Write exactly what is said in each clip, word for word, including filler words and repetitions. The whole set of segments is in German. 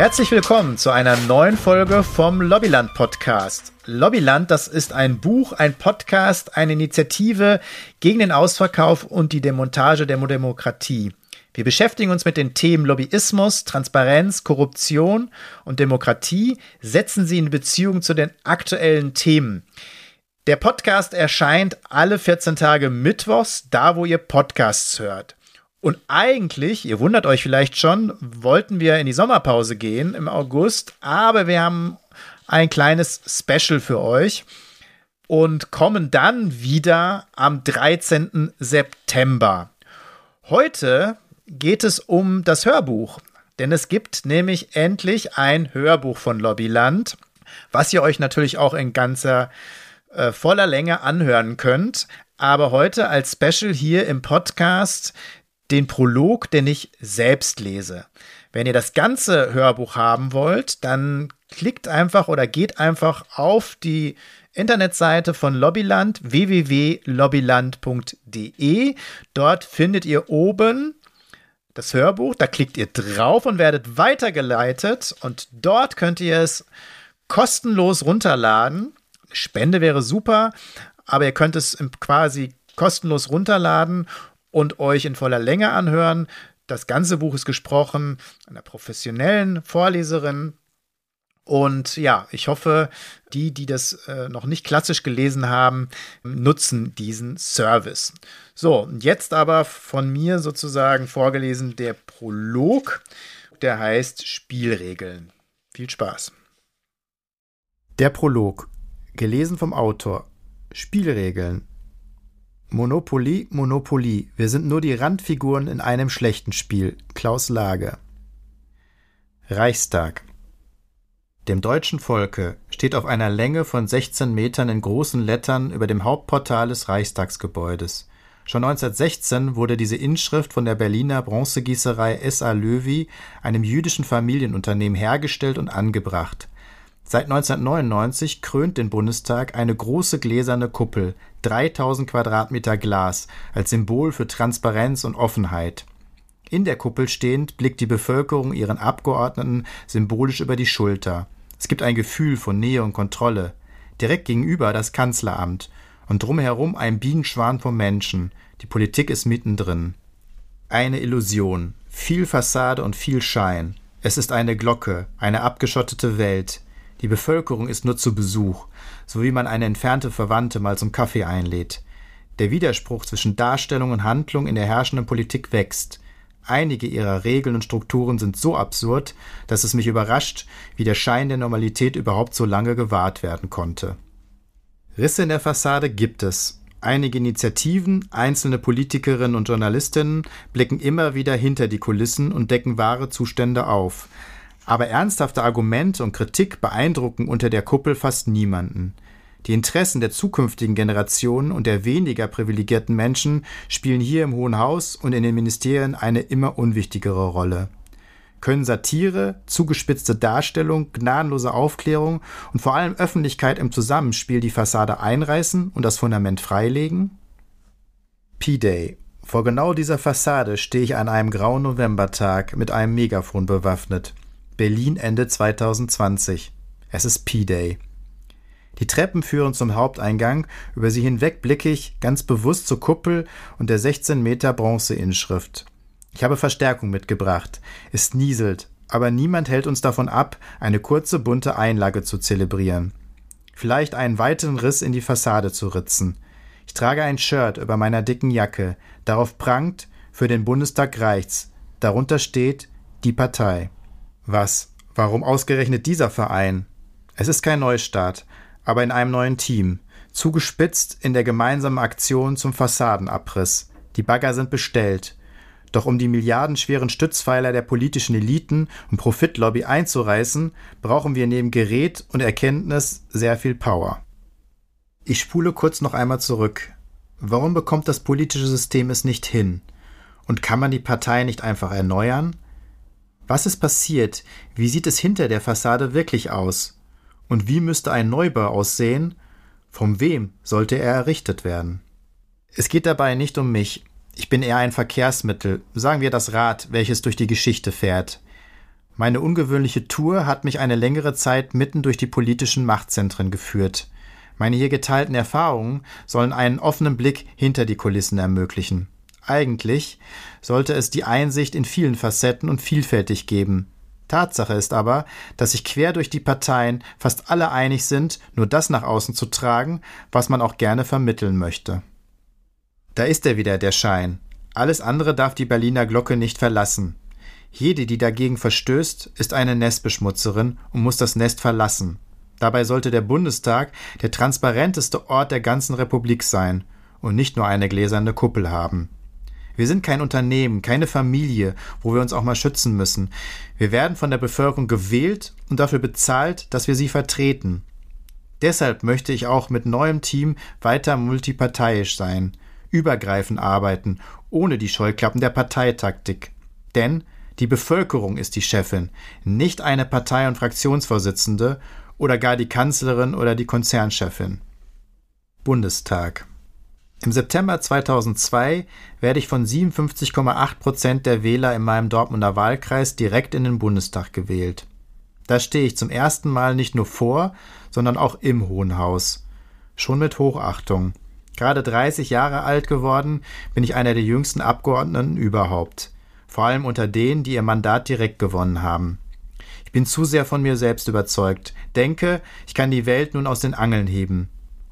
Herzlich willkommen zu einer neuen Folge vom Lobbyland Podcast. Lobbyland, das ist ein Buch, ein Podcast, eine Initiative gegen den Ausverkauf und die Demontage der Demokratie. Wir beschäftigen uns mit den Themen Lobbyismus, Transparenz, Korruption und Demokratie, setzen sie in Beziehung zu den aktuellen Themen. Der Podcast erscheint alle vierzehn Tage mittwochs, da wo ihr Podcasts hört. Und eigentlich, ihr wundert euch vielleicht schon, wollten wir in die Sommerpause gehen im August, aber wir haben ein kleines Special für euch und kommen dann wieder am dreizehnten September. Heute geht es um das Hörbuch, denn es gibt nämlich endlich ein Hörbuch von Lobbyland, was ihr euch natürlich auch in ganzer äh, voller Länge anhören könnt, aber heute als Special hier im Podcast den Prolog, den ich selbst lese. Wenn ihr das ganze Hörbuch haben wollt, dann klickt einfach oder geht einfach auf die Internetseite von Lobbyland, w w w punkt lobbyland punkt d e. Dort findet ihr oben das Hörbuch, da klickt ihr drauf und werdet weitergeleitet und dort könnt ihr es kostenlos runterladen. Spende wäre super, aber ihr könnt es quasi kostenlos runterladen und euch in voller Länge anhören. Das ganze Buch ist gesprochen von einer professionellen Vorleserin. Und ja, ich hoffe, die, die das äh, noch nicht klassisch gelesen haben, nutzen diesen Service. So, jetzt aber von mir sozusagen vorgelesen der Prolog, der heißt Spielregeln. Viel Spaß. Der Prolog, gelesen vom Autor. Spielregeln. Monopoly, Monopoly, wir sind nur die Randfiguren in einem schlechten Spiel. Klaus Lage. Reichstag. Dem deutschen Volke steht auf einer Länge von sechzehn Metern in großen Lettern über dem Hauptportal des Reichstagsgebäudes. Schon neunzehnhundertsechzehn wurde diese Inschrift von der Berliner Bronzegießerei S A Löwi, einem jüdischen Familienunternehmen, hergestellt und angebracht. Seit neunzehnhundertneunundneunzig krönt den Bundestag eine große gläserne Kuppel, dreitausend Quadratmeter Glas, als Symbol für Transparenz und Offenheit. In der Kuppel stehend blickt die Bevölkerung ihren Abgeordneten symbolisch über die Schulter. Es gibt ein Gefühl von Nähe und Kontrolle. Direkt gegenüber das Kanzleramt und drumherum ein Bienenschwarm von Menschen. Die Politik ist mittendrin. Eine Illusion. Viel Fassade und viel Schein. Es ist eine Glocke, eine abgeschottete Welt. Die Bevölkerung ist nur zu Besuch, so wie man eine entfernte Verwandte mal zum Kaffee einlädt. Der Widerspruch zwischen Darstellung und Handlung in der herrschenden Politik wächst. Einige ihrer Regeln und Strukturen sind so absurd, dass es mich überrascht, wie der Schein der Normalität überhaupt so lange gewahrt werden konnte. Risse in der Fassade gibt es. Einige Initiativen, einzelne Politikerinnen und Journalistinnen blicken immer wieder hinter die Kulissen und decken wahre Zustände auf. Aber ernsthafte Argumente und Kritik beeindrucken unter der Kuppel fast niemanden. Die Interessen der zukünftigen Generationen und der weniger privilegierten Menschen spielen hier im Hohen Haus und in den Ministerien eine immer unwichtigere Rolle. Können Satire, zugespitzte Darstellung, gnadenlose Aufklärung und vor allem Öffentlichkeit im Zusammenspiel die Fassade einreißen und das Fundament freilegen? P-Day. Vor genau dieser Fassade stehe ich an einem grauen Novembertag mit einem Megafon bewaffnet. Berlin Ende zweitausendzwanzig. Es ist P-Day. Die Treppen führen zum Haupteingang, über sie hinweg blicke ich ganz bewusst zur Kuppel und der sechzehn Meter Bronzeinschrift. Ich habe Verstärkung mitgebracht. Es nieselt, aber niemand hält uns davon ab, eine kurze bunte Einlage zu zelebrieren. Vielleicht einen weiteren Riss in die Fassade zu ritzen. Ich trage ein Shirt über meiner dicken Jacke. Darauf prangt, für den Bundestag reicht's. Darunter steht, die Partei. Was? Warum ausgerechnet dieser Verein? Es ist kein Neustart, aber in einem neuen Team. Zugespitzt in der gemeinsamen Aktion zum Fassadenabriss. Die Bagger sind bestellt. Doch um die milliardenschweren Stützpfeiler der politischen Eliten und Profitlobby einzureißen, brauchen wir neben Gerät und Erkenntnis sehr viel Power. Ich spule kurz noch einmal zurück. Warum bekommt das politische System es nicht hin? Und kann man die Partei nicht einfach erneuern? Was ist passiert? Wie sieht es hinter der Fassade wirklich aus? Und wie müsste ein Neubau aussehen? Von wem sollte er errichtet werden? Es geht dabei nicht um mich. Ich bin eher ein Verkehrsmittel, sagen wir das Rad, welches durch die Geschichte fährt. Meine ungewöhnliche Tour hat mich eine längere Zeit mitten durch die politischen Machtzentren geführt. Meine hier geteilten Erfahrungen sollen einen offenen Blick hinter die Kulissen ermöglichen. Eigentlich sollte es die Einsicht in vielen Facetten und vielfältig geben. Tatsache ist aber, dass sich quer durch die Parteien fast alle einig sind, nur das nach außen zu tragen, was man auch gerne vermitteln möchte. Da ist er wieder, der Schein. Alles andere darf die Berliner Glocke nicht verlassen. Jede, die dagegen verstößt, ist eine Nestbeschmutzerin und muss das Nest verlassen. Dabei sollte der Bundestag der transparenteste Ort der ganzen Republik sein und nicht nur eine gläserne Kuppel haben. Wir sind kein Unternehmen, keine Familie, wo wir uns auch mal schützen müssen. Wir werden von der Bevölkerung gewählt und dafür bezahlt, dass wir sie vertreten. Deshalb möchte ich auch mit neuem Team weiter multiparteiisch sein, übergreifend arbeiten, ohne die Scheuklappen der Parteitaktik. Denn die Bevölkerung ist die Chefin, nicht eine Partei- und Fraktionsvorsitzende oder gar die Kanzlerin oder die Konzernchefin. Bundestag. Im September zweitausendzwei werde ich von siebenundfünfzig Komma acht Prozent der Wähler in meinem Dortmunder Wahlkreis direkt in den Bundestag gewählt. Da stehe ich zum ersten Mal nicht nur vor, sondern auch im Hohen Haus. Schon mit Hochachtung. Gerade dreißig Jahre alt geworden, bin ich einer der jüngsten Abgeordneten überhaupt. Vor allem unter denen, die ihr Mandat direkt gewonnen haben. Ich bin zu sehr von mir selbst überzeugt. Denke, ich kann die Welt nun aus den Angeln heben.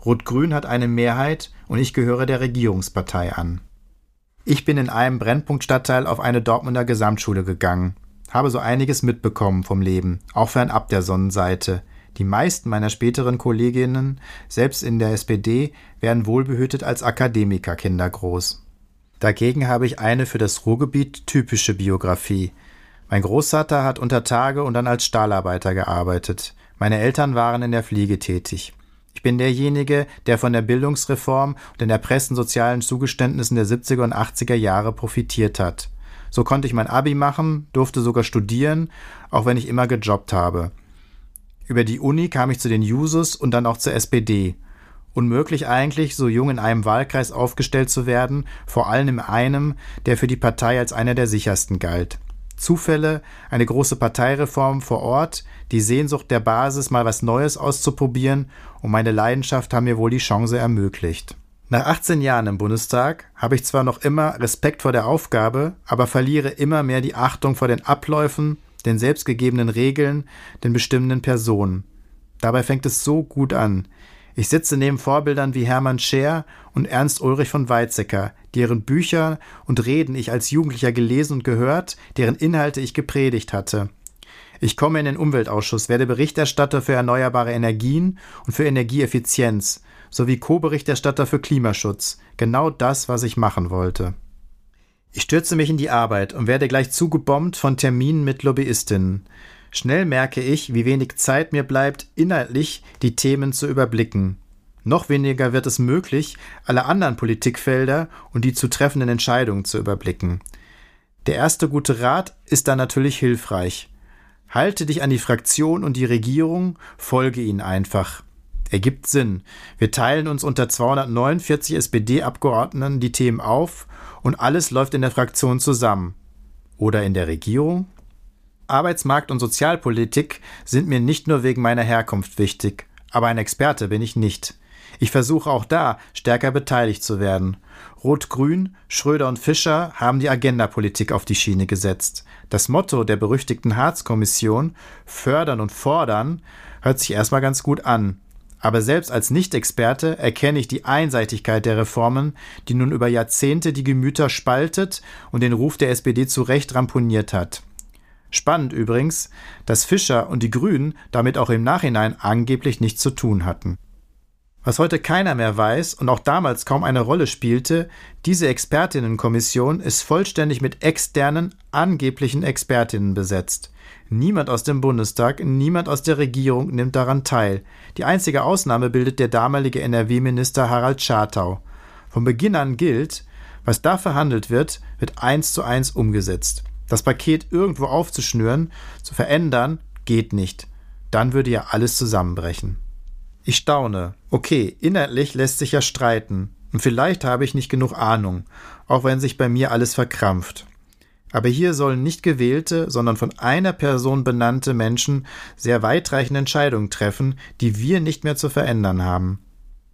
Rot-Grün hat eine Mehrheit und ich gehöre der Regierungspartei an. Ich bin in einem Brennpunktstadtteil auf eine Dortmunder Gesamtschule gegangen. Habe so einiges mitbekommen vom Leben, auch fernab der Sonnenseite. Die meisten meiner späteren Kolleginnen, selbst in der S P D, werden wohlbehütet als Akademikerkinder groß. Dagegen habe ich eine für das Ruhrgebiet typische Biografie. Mein Großvater hat unter Tage und dann als Stahlarbeiter gearbeitet. Meine Eltern waren in der Pflege tätig. Ich bin derjenige, der von der Bildungsreform und den erpressten sozialen Zugeständnissen der siebziger und achtziger Jahre profitiert hat. So konnte ich mein Abi machen, durfte sogar studieren, auch wenn ich immer gejobbt habe. Über die Uni kam ich zu den Jusos und dann auch zur S P D. Unmöglich eigentlich, so jung in einem Wahlkreis aufgestellt zu werden, vor allem in einem, der für die Partei als einer der sichersten galt. Zufälle, eine große Parteireform vor Ort, die Sehnsucht der Basis, mal was Neues auszuprobieren und meine Leidenschaft haben mir wohl die Chance ermöglicht. Nach achtzehn Jahren im Bundestag habe ich zwar noch immer Respekt vor der Aufgabe, aber verliere immer mehr die Achtung vor den Abläufen, den selbstgegebenen Regeln, den bestimmenden Personen. Dabei fängt es so gut an. Ich sitze neben Vorbildern wie Hermann Scheer und Ernst Ulrich von Weizsäcker, deren Bücher und Reden ich als Jugendlicher gelesen und gehört, deren Inhalte ich gepredigt hatte. Ich komme in den Umweltausschuss, werde Berichterstatter für erneuerbare Energien und für Energieeffizienz, sowie Co-Berichterstatter für Klimaschutz. Genau das, was ich machen wollte. Ich stürze mich in die Arbeit und werde gleich zugebombt von Terminen mit Lobbyistinnen. Schnell merke ich, wie wenig Zeit mir bleibt, inhaltlich die Themen zu überblicken. Noch weniger wird es möglich, alle anderen Politikfelder und die zu treffenden Entscheidungen zu überblicken. Der erste gute Rat ist dann natürlich hilfreich. Halte dich an die Fraktion und die Regierung, folge ihnen einfach. Ergibt Sinn. Wir teilen uns unter zweihundertneunundvierzig S P D-Abgeordneten die Themen auf und alles läuft in der Fraktion zusammen. Oder in der Regierung? Arbeitsmarkt und Sozialpolitik sind mir nicht nur wegen meiner Herkunft wichtig, aber ein Experte bin ich nicht. Ich versuche auch da, stärker beteiligt zu werden. Rot-Grün, Schröder und Fischer haben die Agendapolitik auf die Schiene gesetzt. Das Motto der berüchtigten Hartz-Kommission, fördern und fordern, hört sich erstmal ganz gut an. Aber selbst als Nicht-Experte erkenne ich die Einseitigkeit der Reformen, die nun über Jahrzehnte die Gemüter spaltet und den Ruf der S P D zu Recht ramponiert hat. Spannend übrigens, dass Fischer und die Grünen damit auch im Nachhinein angeblich nichts zu tun hatten. Was heute keiner mehr weiß und auch damals kaum eine Rolle spielte, diese Expertinnenkommission ist vollständig mit externen, angeblichen Expertinnen besetzt. Niemand aus dem Bundestag, niemand aus der Regierung nimmt daran teil. Die einzige Ausnahme bildet der damalige N R W-Minister Harald Schartau. Von Beginn an gilt, was da verhandelt wird, wird eins zu eins umgesetzt. Das Paket irgendwo aufzuschnüren, zu verändern, geht nicht. Dann würde ja alles zusammenbrechen. Ich staune. Okay, inhaltlich lässt sich ja streiten. Und vielleicht habe ich nicht genug Ahnung, auch wenn sich bei mir alles verkrampft. Aber hier sollen nicht gewählte, sondern von einer Person benannte Menschen sehr weitreichende Entscheidungen treffen, die wir nicht mehr zu verändern haben.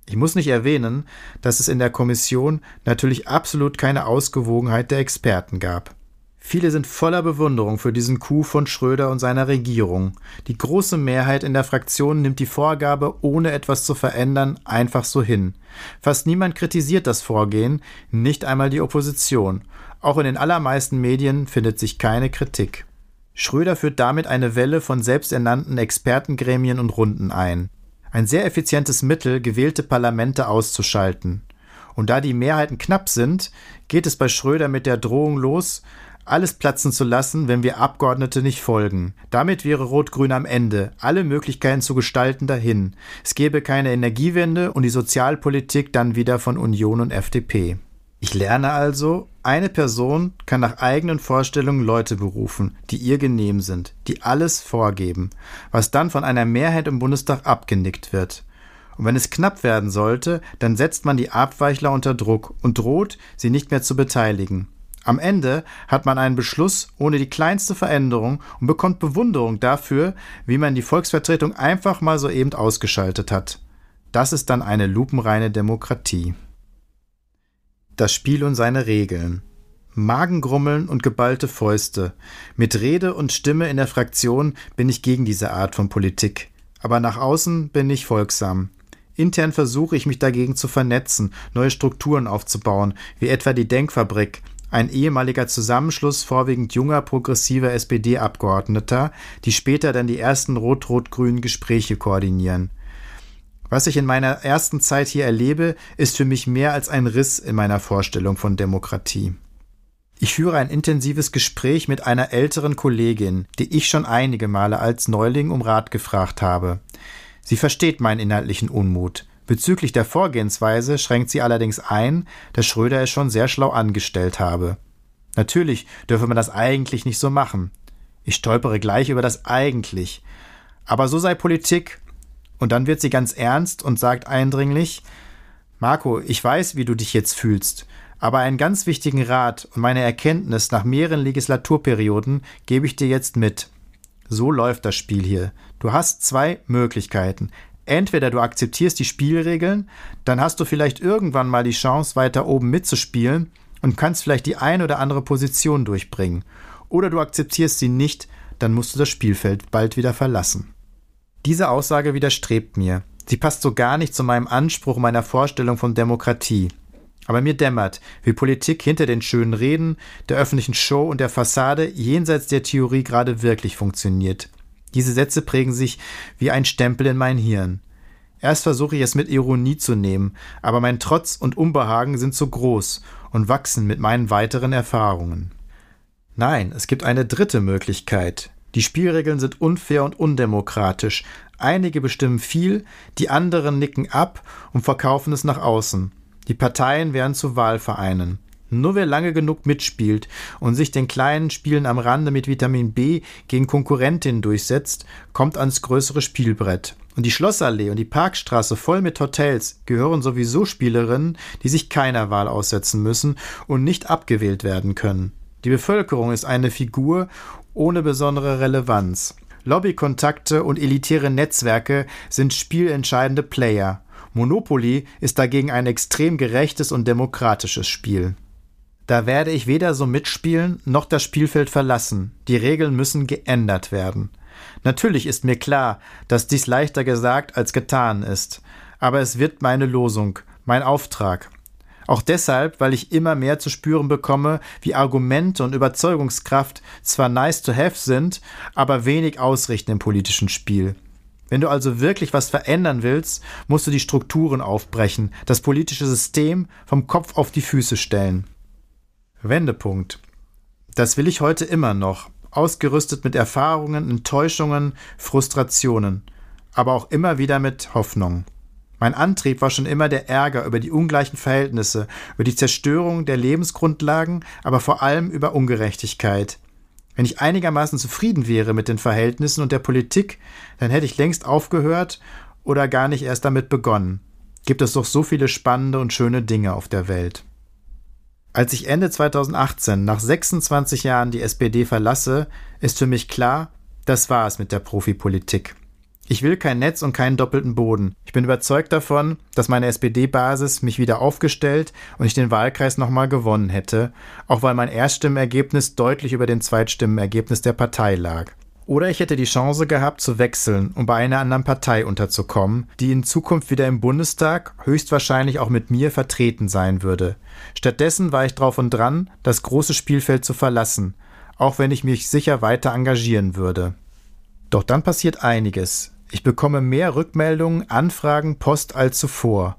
Ich muss nicht erwähnen, dass es in der Kommission natürlich absolut keine Ausgewogenheit der Experten gab. Viele sind voller Bewunderung für diesen Coup von Schröder und seiner Regierung. Die große Mehrheit in der Fraktion nimmt die Vorgabe, ohne etwas zu verändern, einfach so hin. Fast niemand kritisiert das Vorgehen, nicht einmal die Opposition. Auch in den allermeisten Medien findet sich keine Kritik. Schröder führt damit eine Welle von selbsternannten Expertengremien und Runden ein. Ein sehr effizientes Mittel, gewählte Parlamente auszuschalten. Und da die Mehrheiten knapp sind, geht es bei Schröder mit der Drohung los, alles platzen zu lassen, wenn wir Abgeordnete nicht folgen. Damit wäre Rot-Grün am Ende, alle Möglichkeiten zu gestalten dahin. Es gäbe keine Energiewende und die Sozialpolitik dann wieder von Union und F D P. Ich lerne also, eine Person kann nach eigenen Vorstellungen Leute berufen, die ihr genehm sind, die alles vorgeben, was dann von einer Mehrheit im Bundestag abgenickt wird. Und wenn es knapp werden sollte, dann setzt man die Abweichler unter Druck und droht, sie nicht mehr zu beteiligen. Am Ende hat man einen Beschluss ohne die kleinste Veränderung und bekommt Bewunderung dafür, wie man die Volksvertretung einfach mal soeben ausgeschaltet hat. Das ist dann eine lupenreine Demokratie. Das Spiel und seine Regeln. Magengrummeln und geballte Fäuste. Mit Rede und Stimme in der Fraktion bin ich gegen diese Art von Politik. Aber nach außen bin ich folgsam. Intern versuche ich mich dagegen zu vernetzen, neue Strukturen aufzubauen, wie etwa die Denkfabrik, ein ehemaliger Zusammenschluss vorwiegend junger, progressiver S P D-Abgeordneter, die später dann die ersten rot-rot-grünen Gespräche koordinieren. Was ich in meiner ersten Zeit hier erlebe, ist für mich mehr als ein Riss in meiner Vorstellung von Demokratie. Ich führe ein intensives Gespräch mit einer älteren Kollegin, die ich schon einige Male als Neuling um Rat gefragt habe. Sie versteht meinen inhaltlichen Unmut. Bezüglich der Vorgehensweise schränkt sie allerdings ein, dass Schröder es schon sehr schlau angestellt habe. Natürlich dürfe man das eigentlich nicht so machen. Ich stolpere gleich über das eigentlich. Aber so sei Politik. Und dann wird sie ganz ernst und sagt eindringlich: Marco, ich weiß, wie du dich jetzt fühlst, aber einen ganz wichtigen Rat und meine Erkenntnis nach mehreren Legislaturperioden gebe ich dir jetzt mit. So läuft das Spiel hier. Du hast zwei Möglichkeiten. Entweder du akzeptierst die Spielregeln, dann hast du vielleicht irgendwann mal die Chance, weiter oben mitzuspielen und kannst vielleicht die ein oder andere Position durchbringen. Oder du akzeptierst sie nicht, dann musst du das Spielfeld bald wieder verlassen. Diese Aussage widerstrebt mir. Sie passt so gar nicht zu meinem Anspruch, meiner Vorstellung von Demokratie. Aber mir dämmert, wie Politik hinter den schönen Reden, der öffentlichen Show und der Fassade jenseits der Theorie gerade wirklich funktioniert. Diese Sätze prägen sich wie ein Stempel in mein Hirn. Erst versuche ich es mit Ironie zu nehmen, aber mein Trotz und Unbehagen sind zu groß und wachsen mit meinen weiteren Erfahrungen. Nein, es gibt eine dritte Möglichkeit. Die Spielregeln sind unfair und undemokratisch. Einige bestimmen viel, die anderen nicken ab und verkaufen es nach außen. Die Parteien werden zu Wahlvereinen. Nur wer lange genug mitspielt und sich den kleinen Spielen am Rande mit Vitamin B gegen Konkurrentinnen durchsetzt, kommt ans größere Spielbrett. Und die Schlossallee und die Parkstraße voll mit Hotels gehören sowieso Spielerinnen, die sich keiner Wahl aussetzen müssen und nicht abgewählt werden können. Die Bevölkerung ist eine Figur ohne besondere Relevanz. Lobbykontakte und elitäre Netzwerke sind spielentscheidende Player. Monopoly ist dagegen ein extrem gerechtes und demokratisches Spiel. Da werde ich weder so mitspielen, noch das Spielfeld verlassen. Die Regeln müssen geändert werden. Natürlich ist mir klar, dass dies leichter gesagt als getan ist. Aber es wird meine Losung, mein Auftrag. Auch deshalb, weil ich immer mehr zu spüren bekomme, wie Argumente und Überzeugungskraft zwar nice to have sind, aber wenig ausrichten im politischen Spiel. Wenn du also wirklich was verändern willst, musst du die Strukturen aufbrechen, das politische System vom Kopf auf die Füße stellen. Wendepunkt. Das will ich heute immer noch, ausgerüstet mit Erfahrungen, Enttäuschungen, Frustrationen, aber auch immer wieder mit Hoffnung. Mein Antrieb war schon immer der Ärger über die ungleichen Verhältnisse, über die Zerstörung der Lebensgrundlagen, aber vor allem über Ungerechtigkeit. Wenn ich einigermaßen zufrieden wäre mit den Verhältnissen und der Politik, dann hätte ich längst aufgehört oder gar nicht erst damit begonnen. Gibt es doch so viele spannende und schöne Dinge auf der Welt. Als ich Ende zweitausendachtzehn nach sechsundzwanzig Jahren die S P D verlasse, ist für mich klar, das war es mit der Profipolitik. Ich will kein Netz und keinen doppelten Boden. Ich bin überzeugt davon, dass meine S P D-Basis mich wieder aufgestellt und ich den Wahlkreis nochmal gewonnen hätte, auch weil mein Erststimmenergebnis deutlich über dem Zweitstimmenergebnis der Partei lag. Oder ich hätte die Chance gehabt, zu wechseln, um bei einer anderen Partei unterzukommen, die in Zukunft wieder im Bundestag höchstwahrscheinlich auch mit mir vertreten sein würde. Stattdessen war ich drauf und dran, das große Spielfeld zu verlassen, auch wenn ich mich sicher weiter engagieren würde. Doch dann passiert einiges. Ich bekomme mehr Rückmeldungen, Anfragen, Post als zuvor.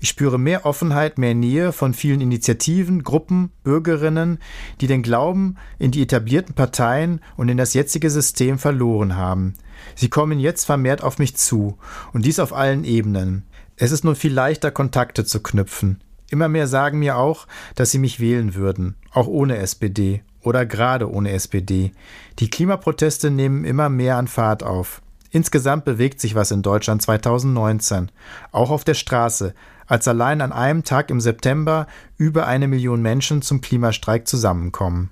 Ich spüre mehr Offenheit, mehr Nähe von vielen Initiativen, Gruppen, Bürgerinnen, die den Glauben in die etablierten Parteien und in das jetzige System verloren haben. Sie kommen jetzt vermehrt auf mich zu, und dies auf allen Ebenen. Es ist nun viel leichter, Kontakte zu knüpfen. Immer mehr sagen mir auch, dass sie mich wählen würden, auch ohne S P D oder gerade ohne S P D. Die Klimaproteste nehmen immer mehr an Fahrt auf. Insgesamt bewegt sich was in Deutschland zweitausendneunzehn, auch auf der Straße, als allein an einem Tag im September über eine Million Menschen zum Klimastreik zusammenkommen.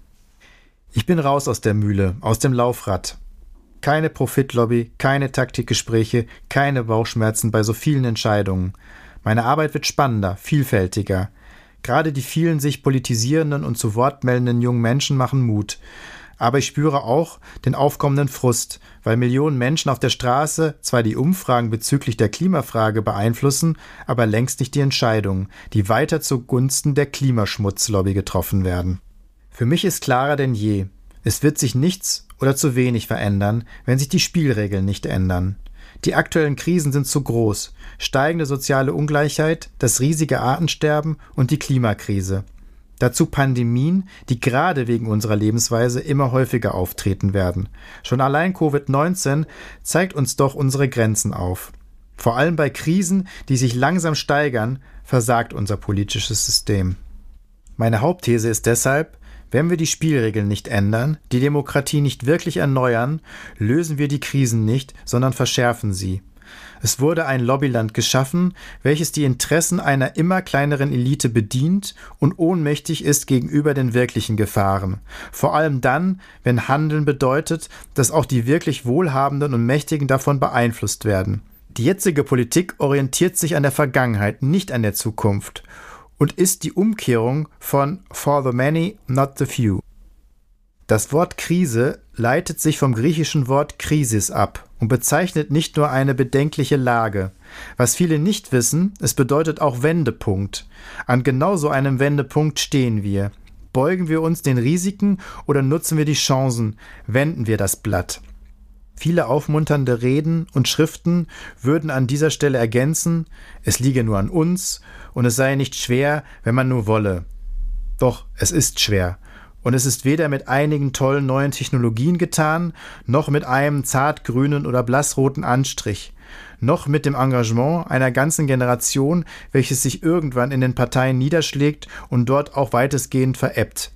Ich bin raus aus der Mühle, aus dem Laufrad. Keine Profitlobby, keine Taktikgespräche, keine Bauchschmerzen bei so vielen Entscheidungen. Meine Arbeit wird spannender, vielfältiger. Gerade die vielen sich politisierenden und zu Wort meldenden jungen Menschen machen Mut. Aber ich spüre auch den aufkommenden Frust, weil Millionen Menschen auf der Straße zwar die Umfragen bezüglich der Klimafrage beeinflussen, aber längst nicht die Entscheidungen, die weiter zugunsten der Klimaschmutzlobby getroffen werden. Für mich ist klarer denn je, es wird sich nichts oder zu wenig verändern, wenn sich die Spielregeln nicht ändern. Die aktuellen Krisen sind zu groß, steigende soziale Ungleichheit, das riesige Artensterben und die Klimakrise. Dazu Pandemien, die gerade wegen unserer Lebensweise immer häufiger auftreten werden. Schon allein Covid neunzehn zeigt uns doch unsere Grenzen auf. Vor allem bei Krisen, die sich langsam steigern, versagt unser politisches System. Meine Hauptthese ist deshalb, wenn wir die Spielregeln nicht ändern, die Demokratie nicht wirklich erneuern, lösen wir die Krisen nicht, sondern verschärfen sie. Es wurde ein Lobbyland geschaffen, welches die Interessen einer immer kleineren Elite bedient und ohnmächtig ist gegenüber den wirklichen Gefahren. Vor allem dann, wenn Handeln bedeutet, dass auch die wirklich Wohlhabenden und Mächtigen davon beeinflusst werden. Die jetzige Politik orientiert sich an der Vergangenheit, nicht an der Zukunft und ist die Umkehrung von For the many, not the few. Das Wort Krise leitet sich vom griechischen Wort Krisis ab und bezeichnet nicht nur eine bedenkliche Lage. Was viele nicht wissen, es bedeutet auch Wendepunkt. An genau so einem Wendepunkt stehen wir. Beugen wir uns den Risiken oder nutzen wir die Chancen? Wenden wir das Blatt? Viele aufmunternde Reden und Schriften würden an dieser Stelle ergänzen, es liege nur an uns und es sei nicht schwer, wenn man nur wolle. Doch es ist schwer. Und es ist weder mit einigen tollen neuen Technologien getan, noch mit einem zartgrünen oder blassroten Anstrich, noch mit dem Engagement einer ganzen Generation, welches sich irgendwann in den Parteien niederschlägt und dort auch weitestgehend veräppt.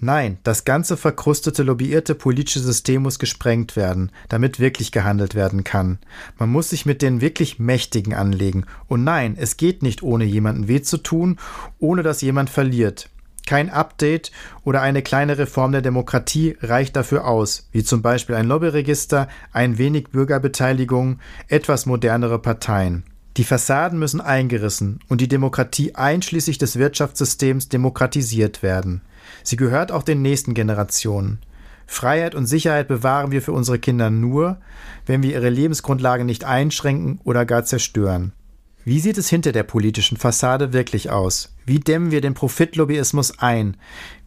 Nein, das ganze verkrustete, lobbyierte politische System muss gesprengt werden, damit wirklich gehandelt werden kann. Man muss sich mit den wirklich Mächtigen anlegen. Und nein, es geht nicht, ohne jemandem weh zu tun, ohne dass jemand verliert. Kein Update oder eine kleine Reform der Demokratie reicht dafür aus, wie zum Beispiel ein Lobbyregister, ein wenig Bürgerbeteiligung, etwas modernere Parteien. Die Fassaden müssen eingerissen und die Demokratie einschließlich des Wirtschaftssystems demokratisiert werden. Sie gehört auch den nächsten Generationen. Freiheit und Sicherheit bewahren wir für unsere Kinder nur, wenn wir ihre Lebensgrundlage nicht einschränken oder gar zerstören. Wie sieht es hinter der politischen Fassade wirklich aus? Wie dämmen wir den Profitlobbyismus ein?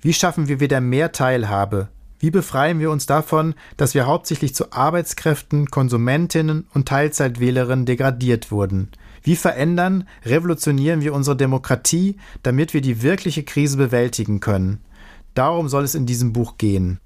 Wie schaffen wir wieder mehr Teilhabe? Wie befreien wir uns davon, dass wir hauptsächlich zu Arbeitskräften, Konsumentinnen und Teilzeitwählerinnen degradiert wurden? Wie verändern, revolutionieren wir unsere Demokratie, damit wir die wirkliche Krise bewältigen können? Darum soll es in diesem Buch gehen.